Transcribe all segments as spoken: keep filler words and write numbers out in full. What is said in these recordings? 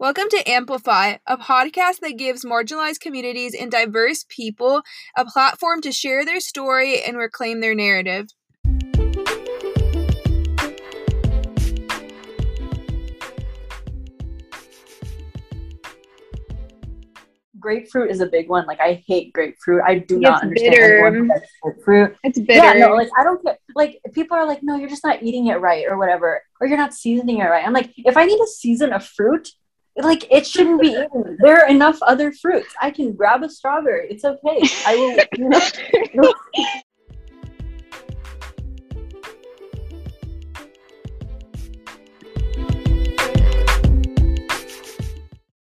Welcome to Amplify, a podcast that gives marginalized communities and diverse people a platform to share their story and reclaim their narrative. Grapefruit is a big one. Like, I hate grapefruit. I do it's not understand anyone likes grapefruit. It's bitter. Yeah, no, like, I don't care. Like, people are like, no, you're just not eating it right or whatever, or you're not seasoning it right. I'm like, if I need to season a fruit, like, it shouldn't be eaten. There are enough other fruits. I can grab a strawberry. It's okay. I will, you know.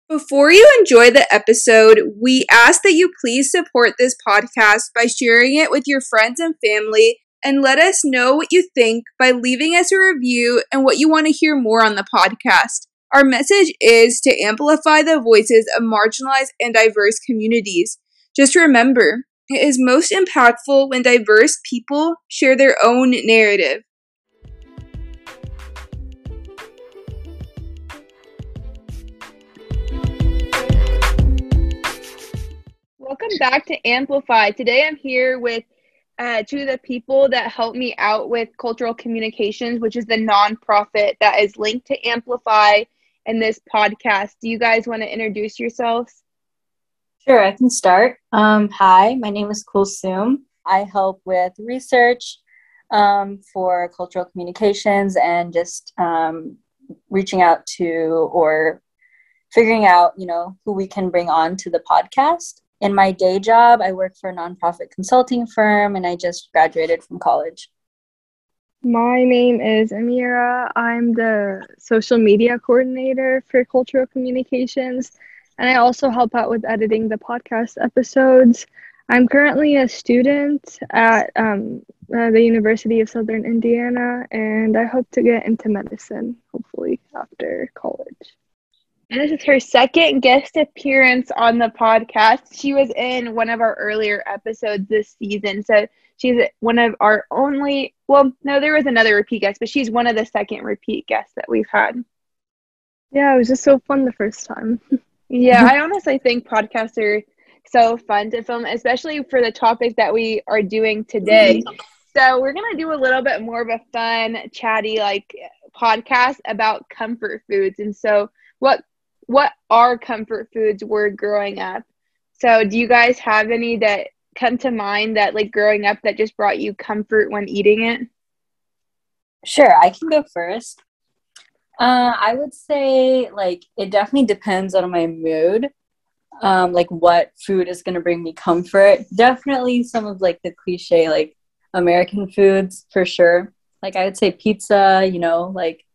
Before you enjoy the episode, we ask that you please support this podcast by sharing it with your friends and family, and let us know what you think by leaving us a review and what you want to hear more on the podcast. Our message is to amplify the voices of marginalized and diverse communities. Just remember, it is most impactful when diverse people share their own narrative. Welcome back to Amplify. Today I'm here with uh, two of the people that helped me out with Cultural Communications, which is the nonprofit that is linked to Amplify and this podcast. Do you guys want to introduce yourselves? Sure, I can start. Um, hi, my name is Kulsoom. I help with research um, for Cultural Communications and just um, reaching out to or figuring out, you know, who we can bring on to the podcast. In my day job, I work for a nonprofit consulting firm, and I just graduated from college. My name is Amira. I'm the social media coordinator for Cultural Communications, and I also help out with editing the podcast episodes. I'm currently a student at um, uh, the University of Southern Indiana, and I hope to get into medicine, hopefully, after college. And this is her second guest appearance on the podcast. She was in one of our earlier episodes this season. So she's one of our only, well, no, there was another repeat guest, but she's one of the second repeat guests that we've had. Yeah, it was just so fun the first time. Yeah, I honestly think podcasts are so fun to film, especially for the topic that we are doing today. So we're going to do a little bit more of a fun, chatty, like, podcast about comfort foods. And so what What are comfort foods were growing up? So do you guys have any that come to mind that, like, growing up that just brought you comfort when eating it? Sure, I can go first. Uh, I would say, like, it definitely depends on my mood, um, like, what food is going to bring me comfort. Definitely some of, like, the cliche, like, American foods, for sure. Like, I would say pizza, you know, like,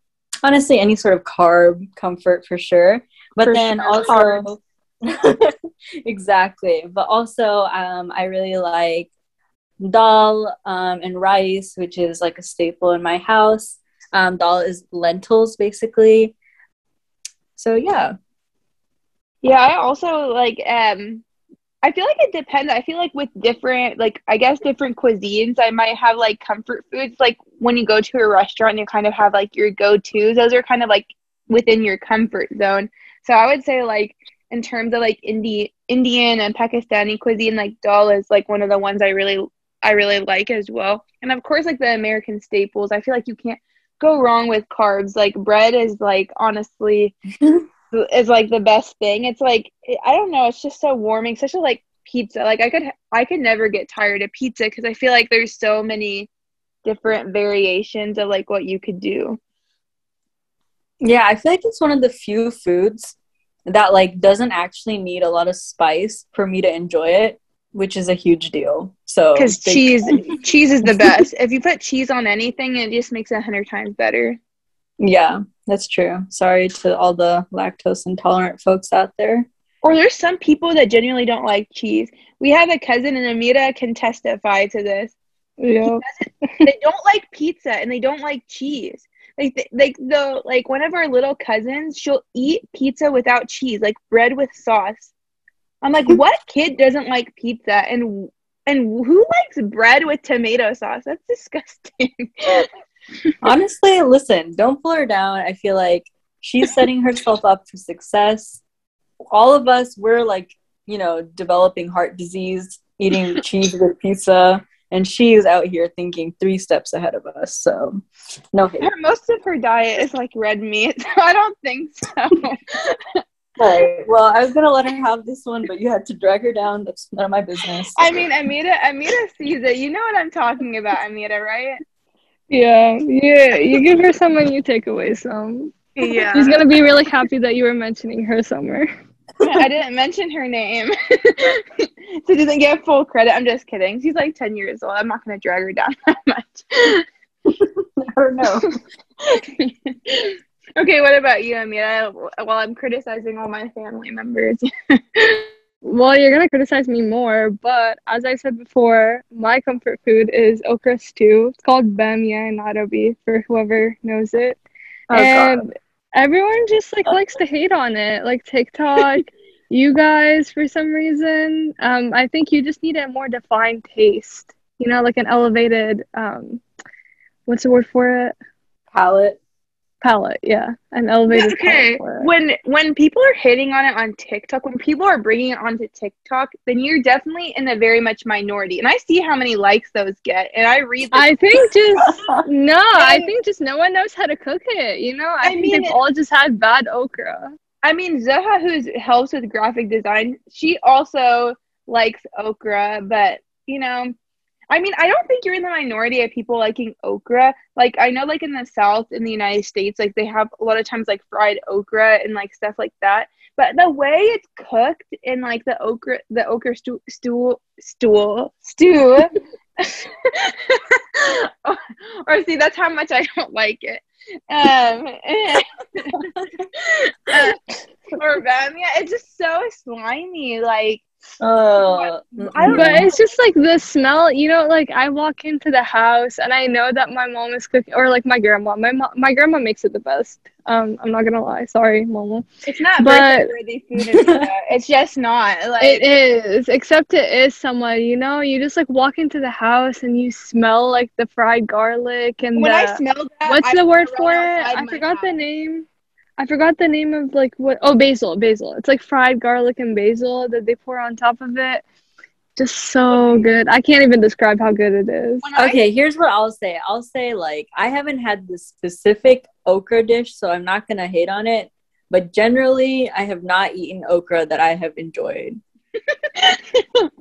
honestly, any sort of carb comfort, for sure. But for then sure. also, exactly. But also, um, I really like dal um, and rice, which is like a staple in my house. Um, dal is lentils, basically. So, yeah. Yeah, I also like, um, I feel like it depends. I feel like with different, like, I guess different cuisines, I might have, like, comfort foods. Like, when you go to a restaurant, you kind of have, like, your go-tos. Those are kind of, like, within your comfort zone. So I would say, like, in terms of, like, Indi- Indian and Pakistani cuisine, like, dal is, like, one of the ones I really I really like as well. And, of course, like, the American staples. I feel like you can't go wrong with carbs. Like, bread is, like, honestly, is, like, the best thing. It's, like, I don't know. It's just so warming. Such a, like, pizza. Like, I could I could never get tired of pizza because I feel like there's so many different variations of, like, what you could do. Yeah, I feel like it's one of the few foods that, like, doesn't actually need a lot of spice for me to enjoy it, which is a huge deal. So because cheese cheese is the best. If you put cheese on anything, it just makes it a hundred times better. Yeah, that's true. Sorry to all the lactose intolerant folks out there. Or there's some people that genuinely don't like cheese. We have a cousin, and Amira can testify to this. Yeah. They don't like pizza, and they don't like cheese. Like, like the like one of our little cousins, she'll eat pizza without cheese, like bread with sauce. I'm like, what kid doesn't like pizza? And and who likes bread with tomato sauce? That's disgusting. Honestly, listen, don't pull her down. I feel like She's setting herself up for success. All of us, we're like, you know, developing heart disease, eating cheese with pizza. And she is out here thinking three steps ahead of us. So, no hate. Her, most of her diet is like red meat. So I don't think so. Right. Well, I was going to let her have this one, but you had to drag her down. That's none of my business. I mean, Amira, Amira sees it. You know what I'm talking about, Amira, right? Yeah. Yeah. You give her some and you take away some. Yeah. She's going to be really happy that you were mentioning her, Summer. I didn't mention her name. She doesn't get full credit. I'm just kidding. She's like ten years old. I'm not going to drag her down that much. I don't know. Okay, what about you, Amira? Well, I'm criticizing all my family members. Well, you're going to criticize me more, but as I said before, my comfort food is okra stew. It's called Bamya in Natobee, for whoever knows it. Oh, and God. Everyone just like likes to hate on it, like TikTok, you guys, for some reason. Um, I think you just need a more defined taste, you know, like an elevated, um, what's the word for it? Palette. Palette, yeah, an elevated. Okay, palette for it. when when people are hating on it on TikTok, when people are bringing it onto TikTok, then you're definitely in a very much minority. And I see how many likes those get, and I read. The I think just no, and, I think just no one knows how to cook it. You know, I, I think mean, they've all just had bad okra. I mean, Zoha, who helps with graphic design, she also likes okra, but you know. I mean, I don't think you're in the minority of people liking okra. Like, I know, like, in the South, in the United States, like, they have a lot of times, like, fried okra and, like, stuff like that. But the way it's cooked in, like, the okra, the okra stew, stew, stew, stew. or, or, see, that's how much I don't like it. Um, uh, or Bamya, it's just so slimy, like. Oh, uh, I don't but know. It's just like the smell, you know, like I walk into the house and I know that my mom is cooking, or like my grandma. My mo- my grandma makes it the best. Um, I'm not gonna lie. Sorry, mama. It's not but birthday food. It's just not. Like it is, except it is somewhat. You know, you just like walk into the house and you smell like the fried garlic and when the, I smelled that, what's I the word for it? I forgot house. the name. I forgot the name of, like, what... Oh, basil, basil. It's, like, fried garlic and basil that they pour on top of it. Just so good. I can't even describe how good it is. Okay, here's what I'll say. I'll say, like, I haven't had this specific okra dish, so I'm not going to hate on it. But generally, I have not eaten okra that I have enjoyed.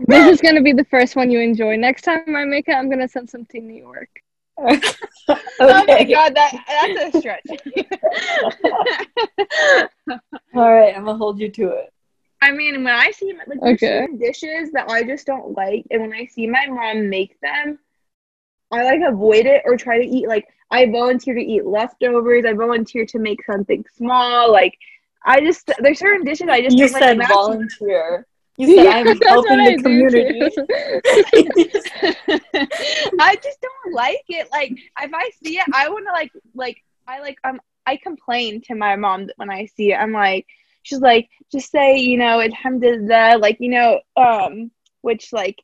This is going to be the first one you enjoy. Next time I make it, I'm going to send some to New York. Okay. Oh my God, that that's a stretch. All right, I'm gonna hold you to it. I mean, when I see like okay. dishes that I just don't like, and when I see my mom make them, I like avoid it or try to eat. Like I volunteer to eat leftovers. I volunteer to make something small. Like I just there's certain dishes I just you don't said like, volunteer. You said yeah, I'm helping the I community. I just don't like it. Like if I see it, I want to like like I like um I complain to my mom when I see it. I'm like, she's like, just say you know alhamdulillah, like you know um which like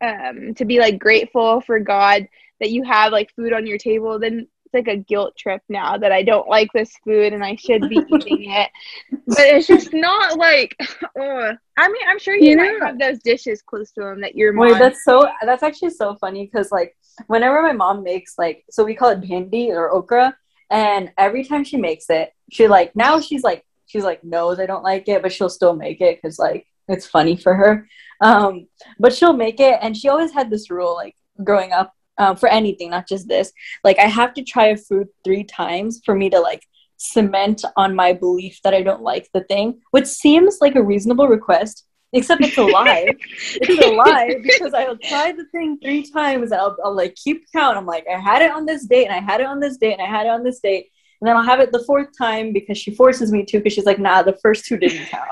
um to be like grateful for God that you have like food on your table. Then it's like a guilt trip now that I don't like this food and I should be eating it. But it's just not like. Uh, I mean, I'm sure you, you might know. have those dishes close to them that your mom. Wait, that's so. That's actually so funny because, like, whenever my mom makes, like, so we call it bhindi or okra, and every time she makes it, she like now she's like she's like knows I don't like it, but she'll still make it because like it's funny for her. Um, but she'll make it, and she always had this rule like growing up uh, for anything, not just this. Like, I have to try a food three times for me to like. Cement on my belief that I don't like the thing, which seems like a reasonable request, except it's a lie. It's a lie because I'll try the thing three times and I'll, I'll like keep count. I'm like, I had it on this date and I had it on this date and I had it on this date. And then I'll have it the fourth time because she forces me to because she's like, nah, the first two didn't count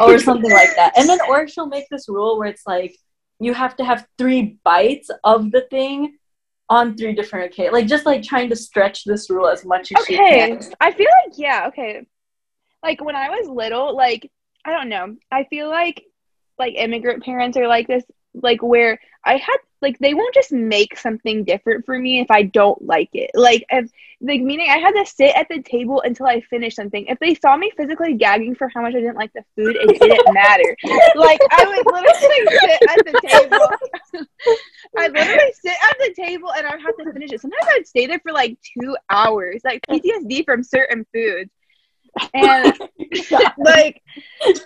or something like that. And then, or she'll make this rule where it's like, you have to have three bites of the thing on three different occasions. Like, just, like, trying to stretch this rule as much as okay. she can. Okay, I feel like, yeah, okay. Like, when I was little, like, I don't know. I feel like, like, immigrant parents are like this. like where I had like they won't just make something different for me if I don't like it. Like if like meaning I had to sit at the table until I finished something. If they saw me physically gagging for how much I didn't like the food, it didn't matter. Like I would literally sit at the table. I literally sit at the table and I'd have to finish it. Sometimes I'd stay there for like two hours, like P T S D from certain foods. And like,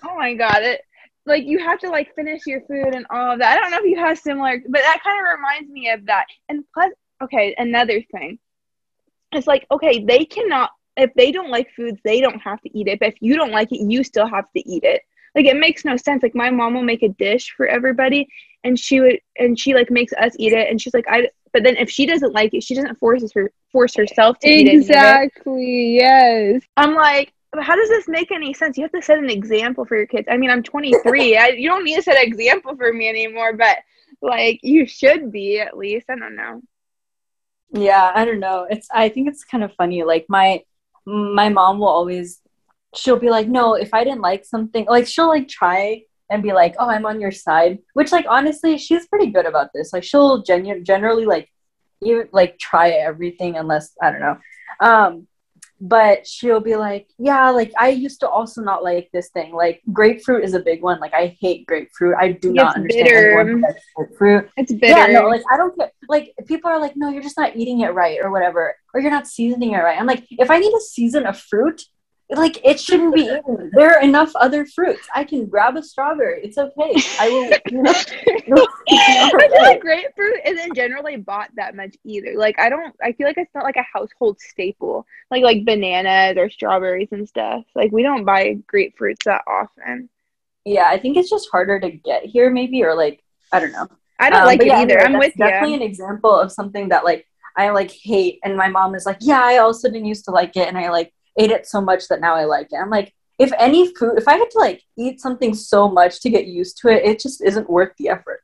oh my god, it. Like, you have to, like, finish your food and all of that. I don't know if you have similar, but that kind of reminds me of that. And plus, okay, another thing. It's like, okay, they cannot, if they don't like food, they don't have to eat it. But if you don't like it, you still have to eat it. Like, it makes no sense. Like, my mom will make a dish for everybody, and she would, and she, like, makes us eat it. And she's like, I, but then if she doesn't like it, she doesn't force us her, force herself to eat it. Exactly, yes. I'm like, how does this make any sense? You have to set an example for your kids. I mean, I'm twenty-three. I, you don't need to set an example for me anymore, but, like, you should be, at least. I don't know. Yeah, I don't know. It's. I think it's kind of funny. Like, my my mom will always, she'll be like, no, if I didn't like something, like, she'll, like, try and be like, oh, I'm on your side, which, like, honestly, she's pretty good about this. Like, she'll genu- generally, like, even, like, try everything unless, I don't know. Um, But she'll be like, yeah, like, I used to also not like this thing. Like, grapefruit is a big one. Like, I hate grapefruit. I do it's not understand anyone who likes grapefruit. It's bitter. Yeah, no, like, I don't care. Like, people are like, no, you're just not eating it right or whatever. Or you're not seasoning it right. I'm like, if I need to season a fruit, like, it shouldn't be eaten. There are enough other fruits. I can grab a strawberry. It's okay. I will, you know. No, I feel right. Like grapefruit isn't generally bought that much either. Like, I don't, I feel like it's not like a household staple. Like, like bananas or strawberries and stuff. Like, we don't buy grapefruits that often. Yeah, I think it's just harder to get here maybe, or like, I don't know. I don't um, like it yeah, either. I'm with you. That's definitely an example of something that, like, I, like, hate. And my mom is like, yeah, I also didn't used to like it. And I, like, ate it so much that now I like it. I'm like, if any food, if I had to, like, eat something so much to get used to it, it just isn't worth the effort.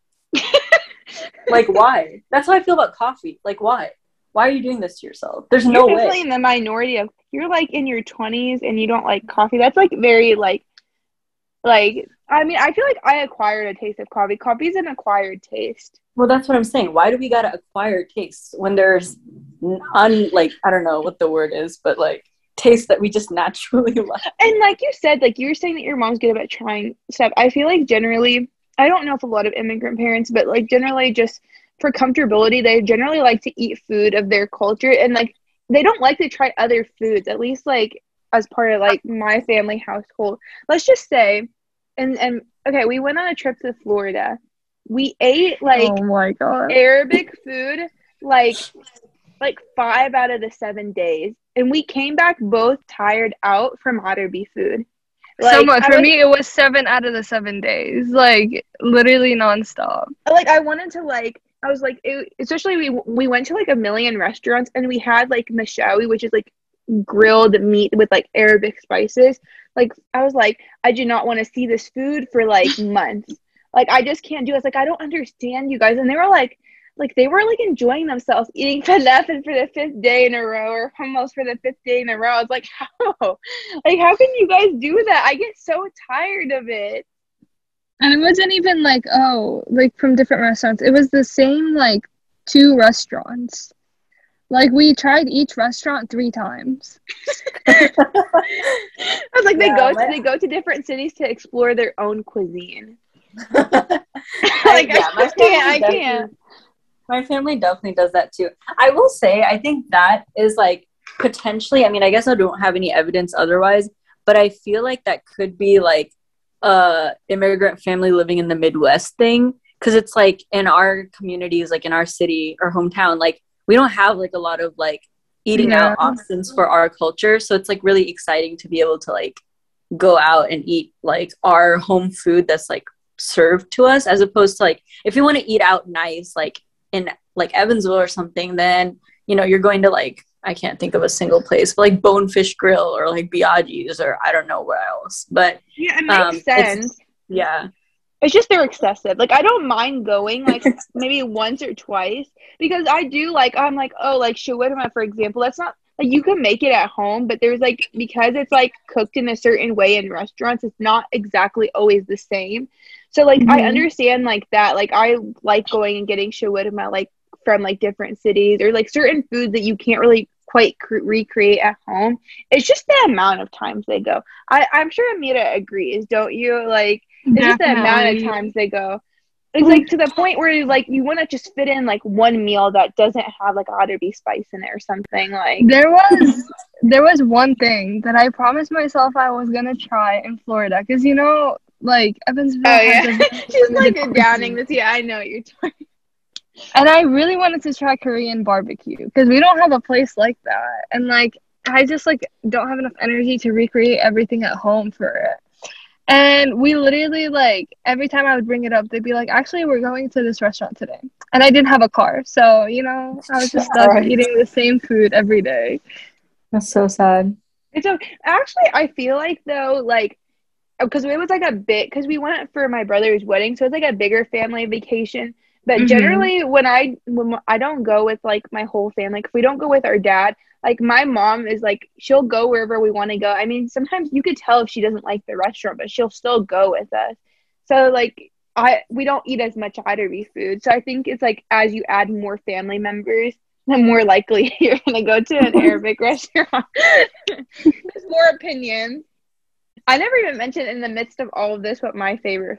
Like, why? That's how I feel about coffee. Like, why? Why are you doing this to yourself? There's no way. You're definitely in the minority of, you're, like, in your twenties and you don't like coffee. That's, like, very, like, like, I mean, I feel like I acquired a taste of coffee. Coffee's an acquired taste. Well, that's what I'm saying. Why do we gotta acquire tastes when there's, un, like, I don't know what the word is, but, like, taste that we just naturally love. And like you said, like you were saying that your mom's good about trying stuff. I feel like generally, I don't know if a lot of immigrant parents, but like generally just for comfortability, they generally like to eat food of their culture, and like they don't like to try other foods, at least like as part of like my family household. Let's just say, and and okay, we went on a trip to Florida. We ate like oh my God. Arabic food like like five out of the seven days. And we came back both tired out from Otterby food. Like, so much. For was, me, it was seven out of the seven days. Like, literally nonstop. Like, I wanted to, like, I was, like, it, especially we we went to, like, a million restaurants. And we had, like, mashawi, which is, like, grilled meat with, like, Arabic spices. Like, I was, like, I do not want to see this food for, like, months. Like, I just can't do it. I was, like, I don't understand you guys. And they were, like... Like, they were, like, enjoying themselves eating falafel for the fifth day in a row or hummus for the fifth day in a row. I was like, how? Like, how can you guys do that? I get so tired of it. And it wasn't even, like, oh, like, from different restaurants. It was the same, like, two restaurants. Like, we tried each restaurant three times. I was like, yeah, they go to, they go to different cities to explore their own cuisine. Like, yeah, I can't, I can't. My family definitely does that too. I will say, I think that is like potentially, I mean, I guess I don't have any evidence otherwise, but I feel like that could be like a immigrant family living in the Midwest thing. Cause it's like in our communities, like in our city or hometown, like we don't have like a lot of like eating yeah. out options for our culture. So it's like really exciting to be able to like go out and eat like our home food that's like served to us, as opposed to like, if you want to eat out nice, like in like Evansville or something, then you know you're going to like I can't think of a single place, but like Bonefish Grill or like Biagi's or I don't know where else. But yeah, it makes um, sense. It's, yeah, it's just they're excessive. Like I don't mind going like maybe once or twice because I do like I'm like oh like shawarma for example. That's not like, you can make it at home, but there's, like, because it's, like, cooked in a certain way in restaurants, it's not exactly always the same. So, like, mm-hmm. I understand, like, that. Like, I like going and getting shawarma, like, from, like, different cities or, like, certain foods that you can't really quite cre- recreate at home. It's just the amount of times they go. I- I'm sure Amira agrees, don't you? Like, it's Definitely. Just the amount of times they go. It's, like, to the point where, like, you want to just fit in, like, one meal that doesn't have, like, Arabi spice in it or something, like. There was, there was one thing that I promised myself I was going to try in Florida, because, you know, like, Evansville. Oh, yeah. She's, like, downing this. Yeah, I know what you're talking. And I really wanted to try Korean barbecue, because we don't have a place like that. And, like, I just, like, don't have enough energy to recreate everything at home for it. And we literally, like, every time I would bring it up, they'd be like, actually, we're going to this restaurant today. And I didn't have a car. So, you know, I was just stuck right. eating the same food every day. That's so sad. It's okay. Actually, I feel like, though, like, because it was, like, a bit, because we went for my brother's wedding. So it's, like, a bigger family vacation. But mm-hmm. generally, when I, when I don't go with, like, my whole family, like, if we don't go with our dad, like, my mom is, like, she'll go wherever we want to go. I mean, sometimes you could tell if she doesn't like the restaurant, but she'll still go with us. So, like, I we don't eat as much Arabi food. So I think it's, like, as you add more family members, the more likely you're going to go to an Arabic restaurant. There's more opinions. I never even mentioned in the midst of all of this what my favorite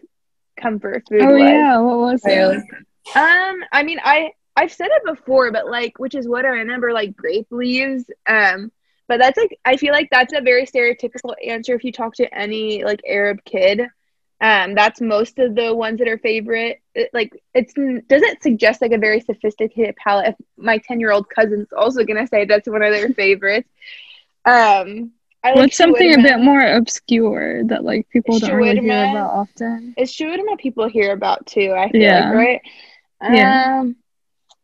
comfort food oh, was. Oh, yeah. What was it? Um, I mean, I... I've said it before, but, like, which is what I remember, like, grape leaves. Um, but that's, like, I feel like that's a very stereotypical answer if you talk to any, like, Arab kid. Um, that's most of the ones that are favorite. It, like, it's doesn't suggest, like, a very sophisticated palate. If my ten-year-old cousin's also going to say that's one of their favorites. Um, I What's like something a bit more obscure that, like, people don't really hear about often? It's shawarma people hear about, too, I feel yeah. like, right? Um, yeah.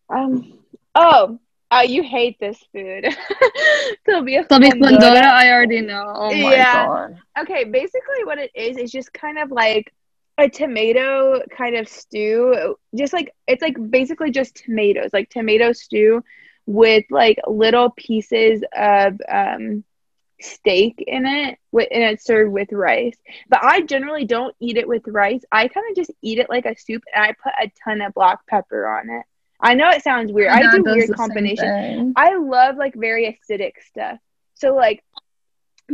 Um, oh, uh, you hate this food. Tobia Pandora, I already know. Oh my yeah. god. Okay, basically what it is, is just kind of like a tomato kind of stew. Just like, it's like basically just tomatoes, like tomato stew with like little pieces of, um, steak in it, with, and it's served with rice. But I generally don't eat it with rice. I kind of just eat it like a soup, and I put a ton of black pepper on it. I know it sounds weird. I do weird combinations. I love, like, very acidic stuff. So, like,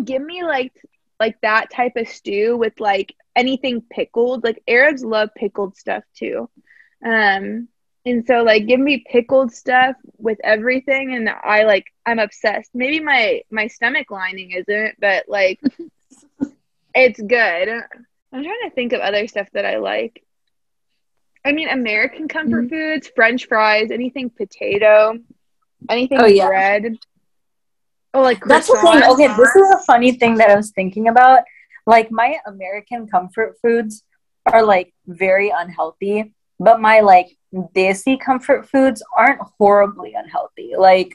give me, like, like that type of stew with, like, anything pickled. Like, Arabs love pickled stuff, too. Um, and so, like, give me pickled stuff with everything, and I, like, I'm obsessed. Maybe my, my stomach lining isn't, but, like, it's good. I'm trying to think of other stuff that I like. I mean, American comfort mm-hmm. foods, French fries, anything potato, anything oh, yeah. bread. Oh, like croissants. That's the thing. Okay, this is a funny thing that I was thinking about. Like, my American comfort foods are, like, very unhealthy, but my, like, desi comfort foods aren't horribly unhealthy. Like,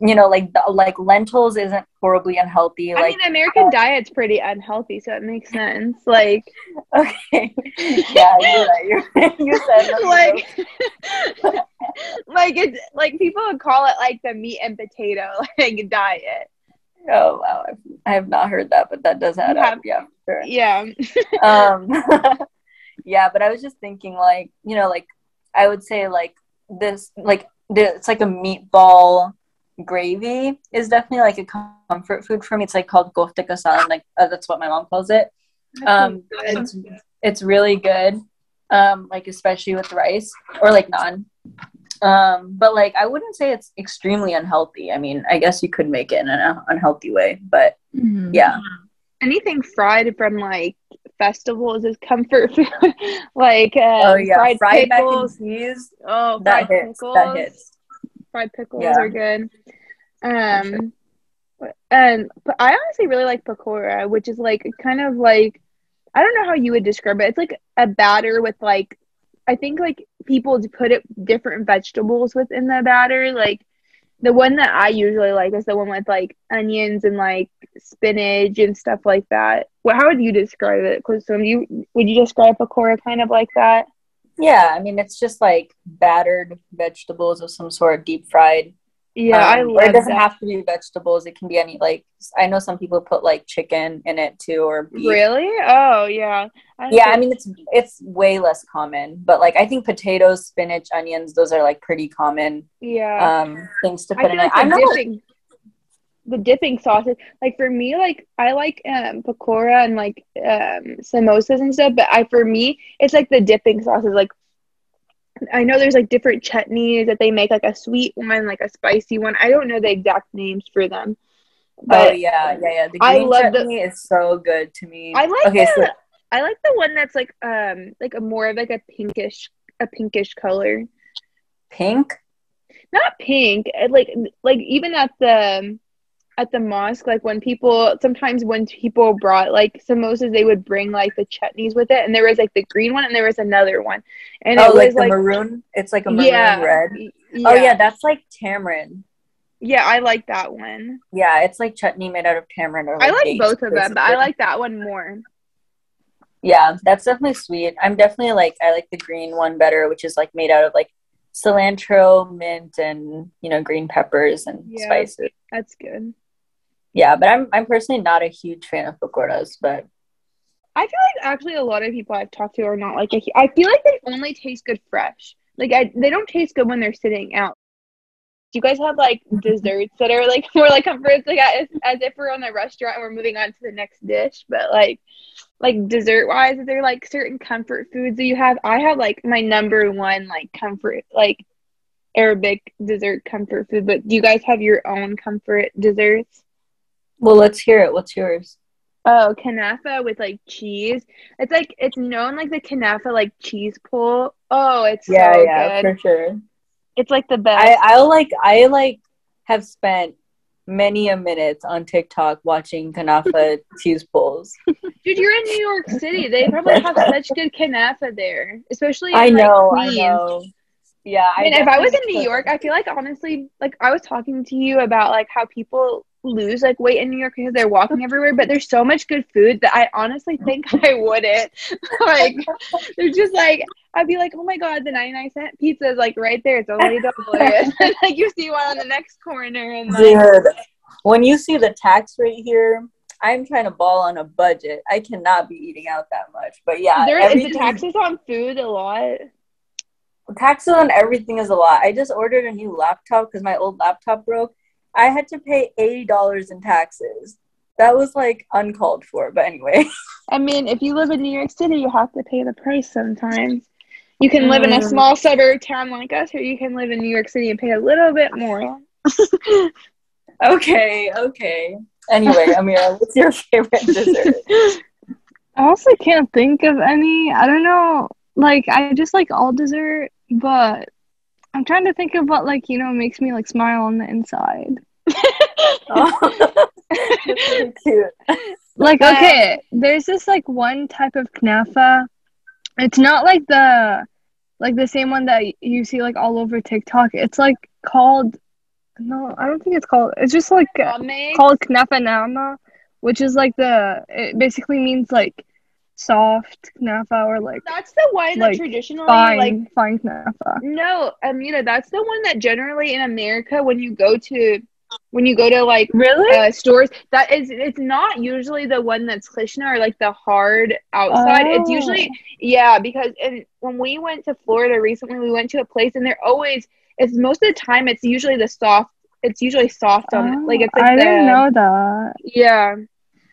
you know, like the, like lentils isn't horribly unhealthy. I like, mean, the American uh, diet's pretty unhealthy, so it makes sense. Like, okay, yeah, you're right. You're right. You said like, like it's like people would call it like the meat and potato like diet. Oh wow, I have not heard that, but that does add yeah. up. Yeah, sure. Yeah, um, yeah. But I was just thinking, like, you know, like I would say, like this, like the, it's like a meatball. Gravy is definitely like a comfort food for me. It's like called kofte ka salan, like uh, that's what my mom calls it. Um, it's, it's really good, um, like especially with rice or like naan. Um, but like I wouldn't say it's extremely unhealthy. I mean, I guess you could make it in an unhealthy way, but mm-hmm. yeah. Anything fried from like festivals is comfort food, like um, oh, yeah. fried, fried pickles. Mac and cheese. Oh, that fried hits. Pickles. That hits. Fried pickles yeah. are good. Um, and but I honestly really like pakora, which is like kind of like, I don't know how you would describe it. It's like a batter with like, I think like people put it different vegetables within the batter. Like the one that I usually like is the one with like onions and like spinach and stuff like that. What? How would you describe it? Kulsoom, you would you describe pakora kind of like that? Yeah, I mean, it's just, like, battered vegetables of some sort, deep-fried. Yeah, um, I love that. It doesn't that. have to be vegetables. It can be any, like, I know some people put, like, chicken in it, too, or beef. Really? Oh, yeah. I yeah, I mean, it's it's way less common. But, like, I think potatoes, spinach, onions, those are, like, pretty common yeah. um, things to put I in like it. I'm dipping, not... The dipping sauces. Like, for me, like, I like um, pakora and, like, um, samosas and stuff. But I for me, it's, like, the dipping sauces, like, I know there's like different chutneys that they make, like a sweet one, like a spicy one. I don't know the exact names for them. But oh yeah, yeah, yeah. The green I love chutney the, is so good to me. I like okay, the, so, I like the one that's like um like a more of like a pinkish a pinkish color. Pink? Not pink. Like like even at the at the mosque, like when people sometimes when people brought like samosas, they would bring like the chutneys with it, and there was like the green one and there was another one, and oh, it like was the like maroon. It's like a maroon yeah, red. Yeah. Oh yeah, that's like tamarind. Yeah, I like that one. Yeah, it's like chutney made out of tamarind. Or, like, I like dates, both of basically. them, but I like that one more. Yeah, that's definitely sweet. I'm definitely like I like the green one better, which is like made out of like cilantro, mint, and you know green peppers and yeah, spices. That's good. Yeah, but I'm I'm personally not a huge fan of pakoras, but I feel like actually a lot of people I've talked to are not like a, I feel like they only taste good fresh. Like I, they don't taste good when they're sitting out. Do you guys have like desserts that are like more like comforts, like as, as if we're on a restaurant and we're moving on to the next dish? But like like dessert wise, are there like certain comfort foods that you have? I have like my number one like comfort like Arabic dessert comfort food. But do you guys have your own comfort desserts? Well, let's hear it. What's yours? Oh, Kanafeh with, like, cheese. It's, like, it's known, like, the Kanafeh, like, cheese pull. Oh, it's yeah, so yeah, good. Yeah, yeah, for sure. It's, like, the best. I, I, like, I, like, have spent many a minutes on TikTok watching Kanafeh cheese pulls. Dude, you're in New York City. They probably have such good Kanafeh there, especially in, I know, like, Queens. I know. Yeah. I mean, I if I was in New York, I feel like, honestly, like, I was talking to you about, like, how people lose like weight in New York because they're walking everywhere, but there's so much good food that I honestly think I wouldn't. Like, they're just like, I'd be like, oh my god, the ninety-nine cent pizza is like right there, it's only double. Like, you see one on the next corner, and like, dude, when you see the tax rate here, I'm trying to ball on a budget. I cannot be eating out that much, but yeah, there is the taxes on food a lot. Taxes on everything is a lot. I just ordered a new laptop because my old laptop broke. I had to pay eighty dollars in taxes. That was, like, uncalled for. But anyway. I mean, if you live in New York City, you have to pay the price sometimes. You can mm. live in a small suburb town like us, or you can live in New York City and pay a little bit more. Okay, okay. Anyway, Amira, what's your favorite dessert? I also can't think of any. I don't know. Like, I just like all dessert, but I'm trying to think of what, like, you know, makes me, like, smile on the inside. Oh. That's really cute. Like, okay, there's this, like, one type of Kanafeh. It's not, like, the, like, the same one that you see, like, all over TikTok. It's, like, called, no, I don't think it's called, it's just, like, called Kanafeh Naameh, which is, like, the, it basically means, like, soft Kanafeh, or like that's the one that like traditionally fine, like fine Kanafeh. No, Amina, that's the one that generally in America when you go to when you go to like really uh, stores, that is, it's not usually the one that's Klishna or like the hard outside. Oh. It's usually yeah because and when we went to Florida recently, we went to a place and they're always it's most of the time it's usually the soft it's usually soft on oh, like it's like I the, didn't know that yeah.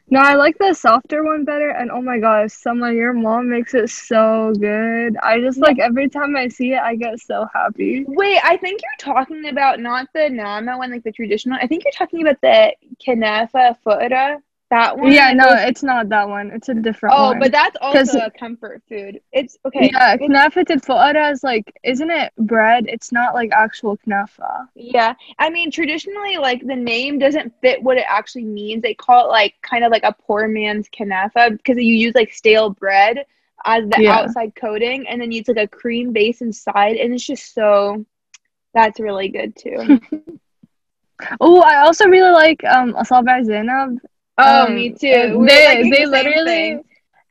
No, I like the softer one better, and oh my gosh, Summer, your mom makes it so good. I just, like, every time I see it, I get so happy. Wait, I think you're talking about not the Naameh one, like, the traditional. I think you're talking about the Kanafeh Frka, that one. Yeah, no, it's not that one. It's a different oh, one. Oh, but that's also a comfort food. It's, okay. Yeah, Kanafeh Frka is, like, isn't it bread? It's not, like, actual Kanafeh. Yeah. I mean, traditionally, like, the name doesn't fit what it actually means. They call it, like, kind of like a poor man's Kanafeh because you use, like, stale bread as the yeah. outside coating, and then you use, like, a cream base inside, and it's just so, that's really good, too. Oh, I also really like um, Asabe' Zainab. Oh, um, me too. They, like, they the literally,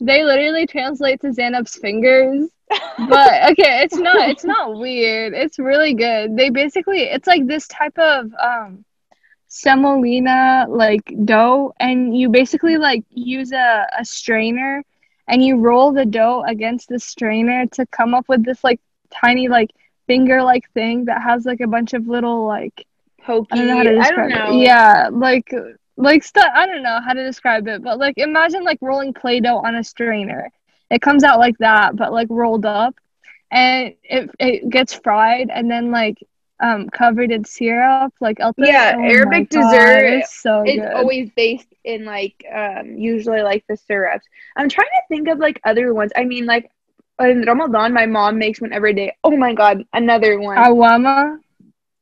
They literally translate to Zainab's fingers. But okay, it's not it's not weird. It's really good. They basically, it's like this type of um semolina like dough, and you basically like use a, a strainer and you roll the dough against the strainer to come up with this like tiny like finger like thing that has like a bunch of little like pokey, I don't know how to describe it. I don't know. Yeah, like like stuff, I don't know how to describe it, but like imagine like rolling Play-Doh on a strainer. It comes out like that, but like rolled up, and it it gets fried and then like um covered in syrup, like alpayif. Yeah, oh Arabic dessert. God, it's so it's good. Always based in like um usually like the syrups. I'm trying to think of like other ones. I mean, like in Ramadan, my mom makes one every day. Oh my God, another one. Awama.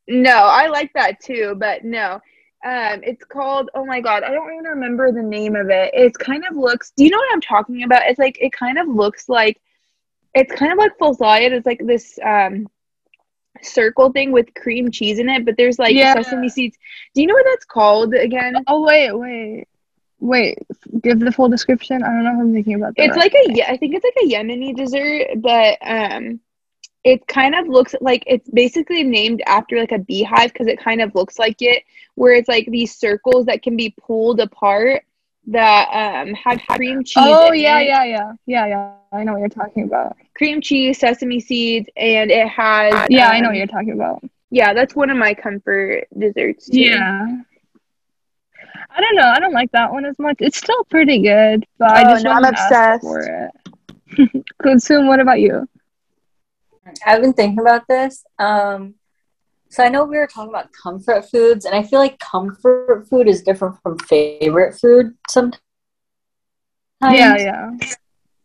No, I like that too, but no. Um, it's called, oh my God, I don't even remember the name of it. It kind of looks, do you know what I'm talking about? It's like, it kind of looks like, it's kind of like falsaya. It's like this um, circle thing with cream cheese in it, but there's like yeah. sesame seeds. Do you know what that's called again? Oh, wait, wait, wait. Give the full description. I don't know if I'm thinking about that. It's right. like a, I think it's like a Yemeni dessert, but um, it kind of looks like, it's basically named after like a beehive because it kind of looks like it, where it's like these circles that can be pulled apart that um have cream cheese. Oh yeah, it. yeah, yeah, yeah, yeah. I know what you're talking about. Cream cheese, sesame seeds, and it has. Yeah, um, I know what you're talking about. Yeah, that's one of my comfort desserts too. Yeah. I don't know. I don't like that one as much. It's still pretty good, but oh, I just no, wasn't obsessed for it. Kulsoom, what about you? I've been thinking about this. Um, so I know we were talking about comfort foods, and I feel like comfort food is different from favorite food sometimes. Yeah, yeah.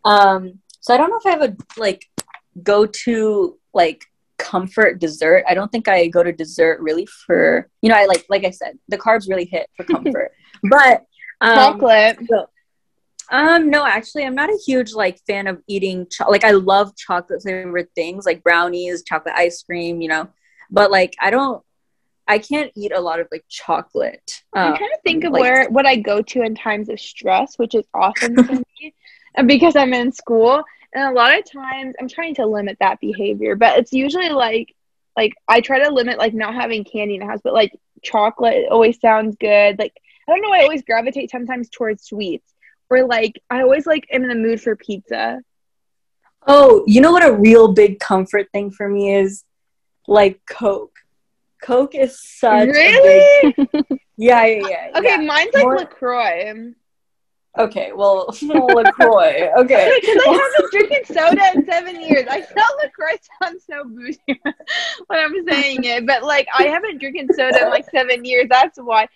Um, so I don't know if I have a like go-to like comfort dessert. I don't think I go to dessert really for, you know, I like like I said, the carbs really hit for comfort. But um, chocolate. So, Um, no, actually, I'm not a huge, like, fan of eating, cho- like, I love chocolate-flavored things, like brownies, chocolate ice cream, you know, but, like, I don't, I can't eat a lot of, like, chocolate. Um, I'm trying to think of like, where, what I go to in times of stress, which is often for me, because I'm in school, and a lot of times, I'm trying to limit that behavior, but it's usually, like, like, I try to limit, like, not having candy in the house, but, like, chocolate always sounds good, like, I don't know, I always gravitate sometimes towards sweets. Or, like, I always, like, am in the mood for pizza. Oh, you know what a real big comfort thing for me is? Like, Coke. Coke is such really? a big... Yeah, yeah, yeah. Okay, yeah. Mine's, like, More... LaCroix. Okay, well, LaCroix. Okay. Because I haven't drinking soda in seven years. I know LaCroix sounds so bougie when I'm saying it. But, like, I haven't drinking soda in, like, seven years. That's why.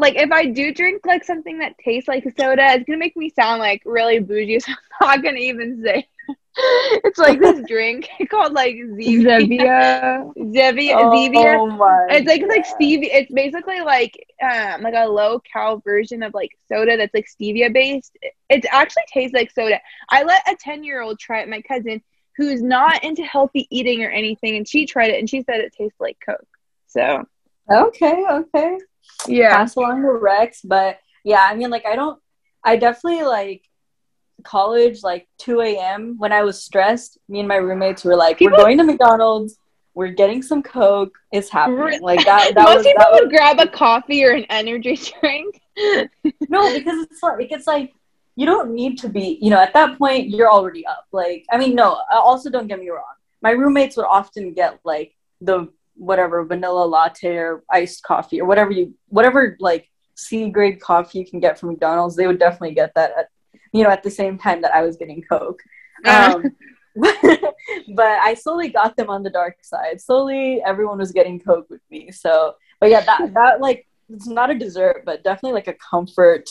Like, if I do drink, like, something that tastes like soda, it's going to make me sound, like, really bougie, so I'm not going to even say it. It's, like, this drink called, like, Zevia. Zevia. Zevia. Oh, Zevia. Oh my it's, like, God. like, stevia. It's basically, like, um, like, a low-cal version of, like, soda that's, like, stevia-based. It actually tastes like soda. I let a ten-year-old try it, my cousin, who's not into healthy eating or anything, and she tried it, and she said it tastes like Coke. So. Okay, okay. Yeah, pass along the Rex, but yeah, I mean, like, I don't, I definitely like college, like two a.m. when I was stressed, me and my roommates were like, people, we're going to McDonald's, we're getting some Coke, it's happening. Like that, that most was, people that would was, grab a coffee or an energy drink. No, because it's like it's like you don't need to be, you know, at that point you're already up. Like, I mean, no, also don't get me wrong. My roommates would often get like the whatever vanilla latte or iced coffee or whatever you whatever like C grade coffee you can get from McDonald's. They would definitely get that at, you know, at the same time that I was getting Coke. Um, but, but I slowly got them on the dark side. Slowly everyone was getting Coke with me. So but yeah, that that like it's not a dessert, but definitely like a comfort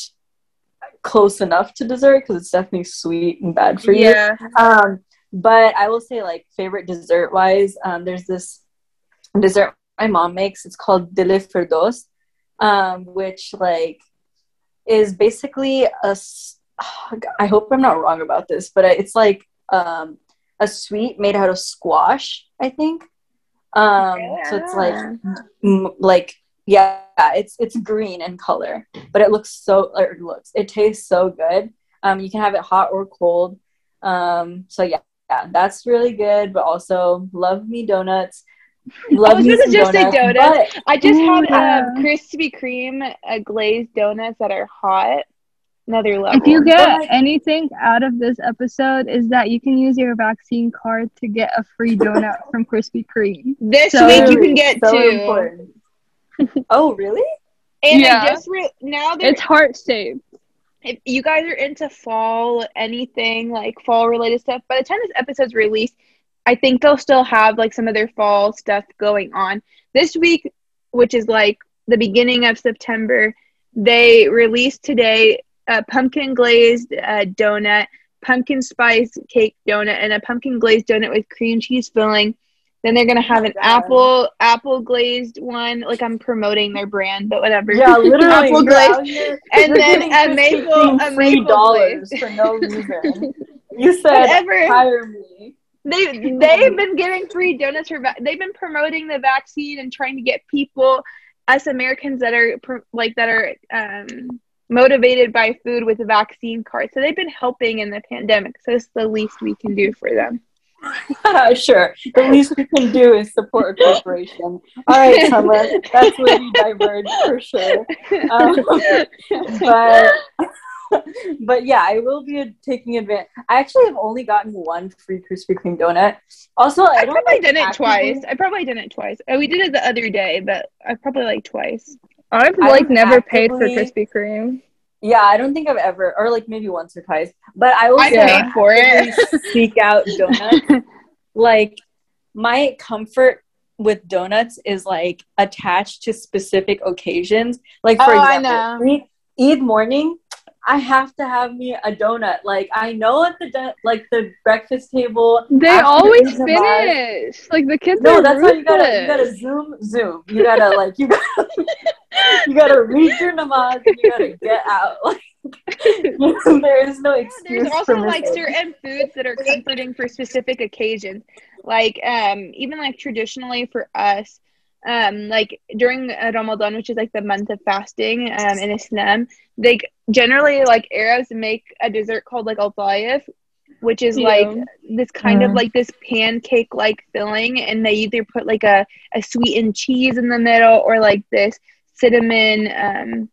close enough to dessert because it's definitely sweet and bad for you. Yeah. Um, but I will say like favorite dessert wise, um, there's this dessert my mom makes. It's called Dele Ferdos, um, which like is basically a. Oh, I hope I'm not wrong about this, but it's like um, a sweet made out of squash. I think. Um, yeah. So it's like, m- like yeah, it's it's green in color, but it looks so. Or it looks. It tastes so good. Um, you can have it hot or cold. Um, so yeah, yeah, that's really good. But also, love me donuts. Love I was going to just donuts, say donuts. But, I just yeah. had um, Krispy Kreme uh, glazed donuts that are hot. Another level. If you get but, anything out of this episode, is that you can use your vaccine card to get a free donut from Krispy Kreme. This so, week you can get so two. Important. Oh, really? And yeah. I just re- now it's heart shaped. If you guys are into fall, anything like fall related stuff, by the time this episode's released, I think they'll still have like some of their fall stuff going on. This week, which is like the beginning of September, they released today a pumpkin glazed uh, donut, pumpkin spice cake donut, and a pumpkin glazed donut with cream cheese filling. Then they're going to have an oh, apple apple glazed one. Like, I'm promoting their brand, but whatever. Yeah, literally. Apple glazed. And then a maple, a maple dollars for no reason. You said, whatever. Hire me. They, they've been giving free donuts. For va- they've been promoting the vaccine and trying to get people, us Americans that are, pr- like, that are um, motivated by food with a vaccine card. So they've been helping in the pandemic. So it's the least we can do for them. Sure. The least we can do is support a corporation. All right, Summer. That's where you diverge for sure. Um, but but yeah, I will be taking advantage. I actually have only gotten one free Krispy Kreme donut. Also, I, I don't probably like did it twice. I probably did it twice. We did it the other day, but I probably like twice. I've like I've never actively- paid for Krispy Kreme. Yeah, I don't think I've ever, or like maybe once or twice, but I will say for it. Seek out donuts. Like, my comfort with donuts is like attached to specific occasions. Like, for oh, example, Eid morning, I have to have me a donut. Like, I know at the de- like the breakfast table, they always finish. About, like the kids. No, are that's ruthless. How you gotta you gotta zoom zoom. You gotta like you gotta you gotta read your namaz and you gotta get out. Like, there is no excuse. Yeah, there's also like it. Certain foods that are comforting for specific occasions. Like um even like traditionally for us, um like during Ramadan, which is like the month of fasting um in Islam, they generally like Arabs make a dessert called like alpayif, which is yeah. like this kind yeah. of like this pancake like filling, and they either put like a a sweetened cheese in the middle or like this cinnamon um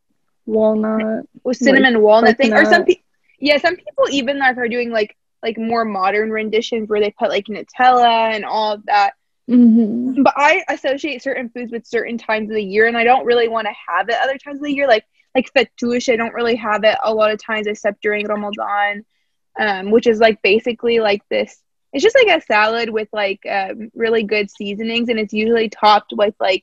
walnut cinnamon like, walnut like thing nut. Or some people yeah some people even like are doing like like more modern renditions where they put like Nutella and all of that. Mm-hmm. But I associate certain foods with certain times of the year, and I don't really want to have it other times of the year. Like like fattoush, I don't really have it a lot of times except during Ramadan, um, which is like basically like this. It's just like a salad with like um, really good seasonings, and it's usually topped with like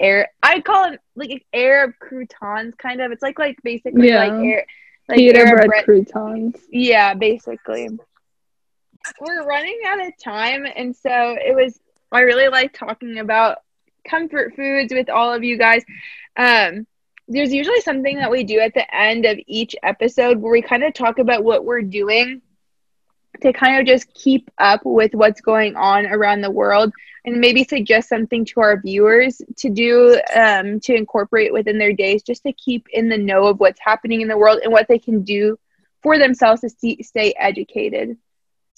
Arab. I call it like Arab croutons, kind of. It's like like basically yeah. like, Ar- like Arab bread, bread croutons. Yeah, basically. We're running out of time, and so it was I really like talking about comfort foods with all of you guys. Um there's usually something that we do at the end of each episode where we kind of talk about what we're doing to kind of just keep up with what's going on around the world, and maybe suggest something to our viewers to do um to incorporate within their days, just to keep in the know of what's happening in the world and what they can do for themselves to see, stay educated.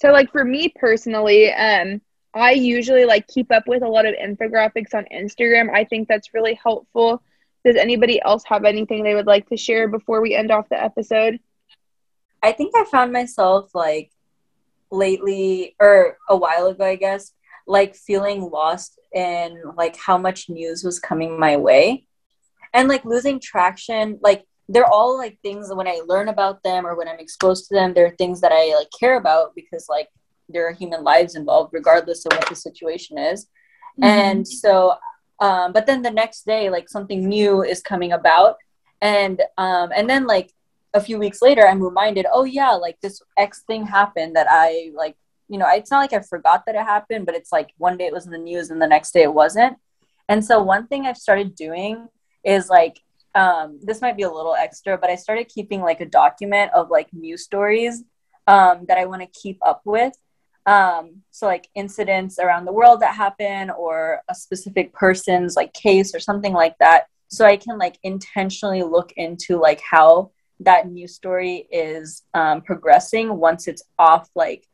So, like, for me personally, um, I usually, like, keep up with a lot of infographics on Instagram. I think that's really helpful. Does anybody else have anything they would like to share before we end off the episode? I think I found myself, like, lately, or a while ago, I guess, like, feeling lost in, like, how much news was coming my way. And, like, losing traction, like, they're all like things that when I learn about them or when I'm exposed to them, they're things that I like care about because like there are human lives involved regardless of what the situation is. Mm-hmm. And so, um, but then the next day, like something new is coming about. And, um, and then like a few weeks later, I'm reminded, oh yeah, like this X thing happened that I like, you know, it's not like I forgot that it happened, but it's like one day it was in the news and the next day it wasn't. And so one thing I've started doing is like, um this might be a little extra, but I started keeping like a document of like news stories um that I want to keep up with, um so like incidents around the world that happen or a specific person's like case or something like that, so I can like intentionally look into like how that news story is um, progressing once it's off, like,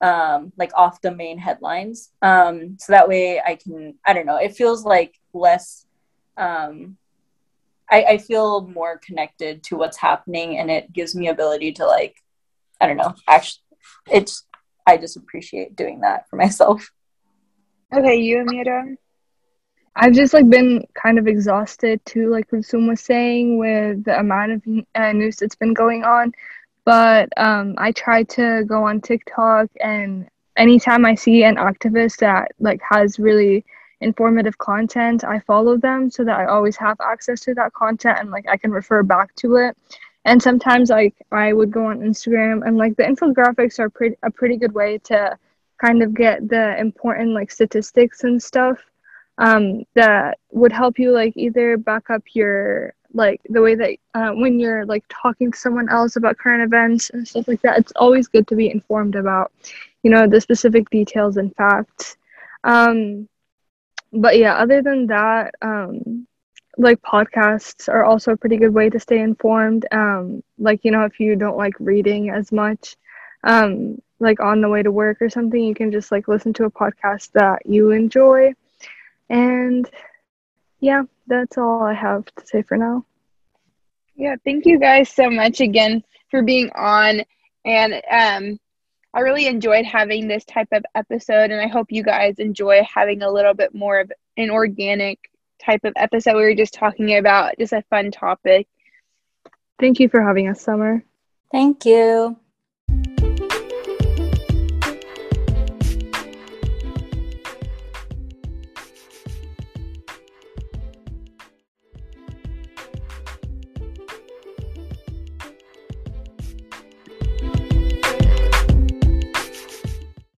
um, like off the main headlines. Um, so that way I can, I don't know, it feels like less, um, I, I feel more connected to what's happening, and it gives me ability to, like, I don't know, actually, it's, I just appreciate doing that for myself. Okay, you, Amira? I've just, like, been kind of exhausted too, like Kulsoom was saying, with the amount of uh, news that's been going on. But um, I try to go on TikTok, and anytime I see an activist that, like, has really informative content, I follow them so that I always have access to that content, and, like, I can refer back to it. And sometimes, like, I would go on Instagram, and, like, the infographics are pretty a pretty good way to kind of get the important, like, statistics and stuff. Um, that would help you, like, either back up your, like, the way that uh, when you're, like, talking to someone else about current events and stuff like that. It's always good to be informed about, you know, the specific details and facts. Um, but yeah, other than that, um, like, podcasts are also a pretty good way to stay informed. Um, like, you know, if you don't like reading as much, um, like, on the way to work or something, you can just, like, listen to a podcast that you enjoy. And yeah, that's all I have to say for now. Yeah, thank you guys so much again for being on. And um, I really enjoyed having this type of episode, and I hope you guys enjoy having a little bit more of an organic type of episode. We were just talking about just a fun topic. Thank you for having us, Summer. Thank you.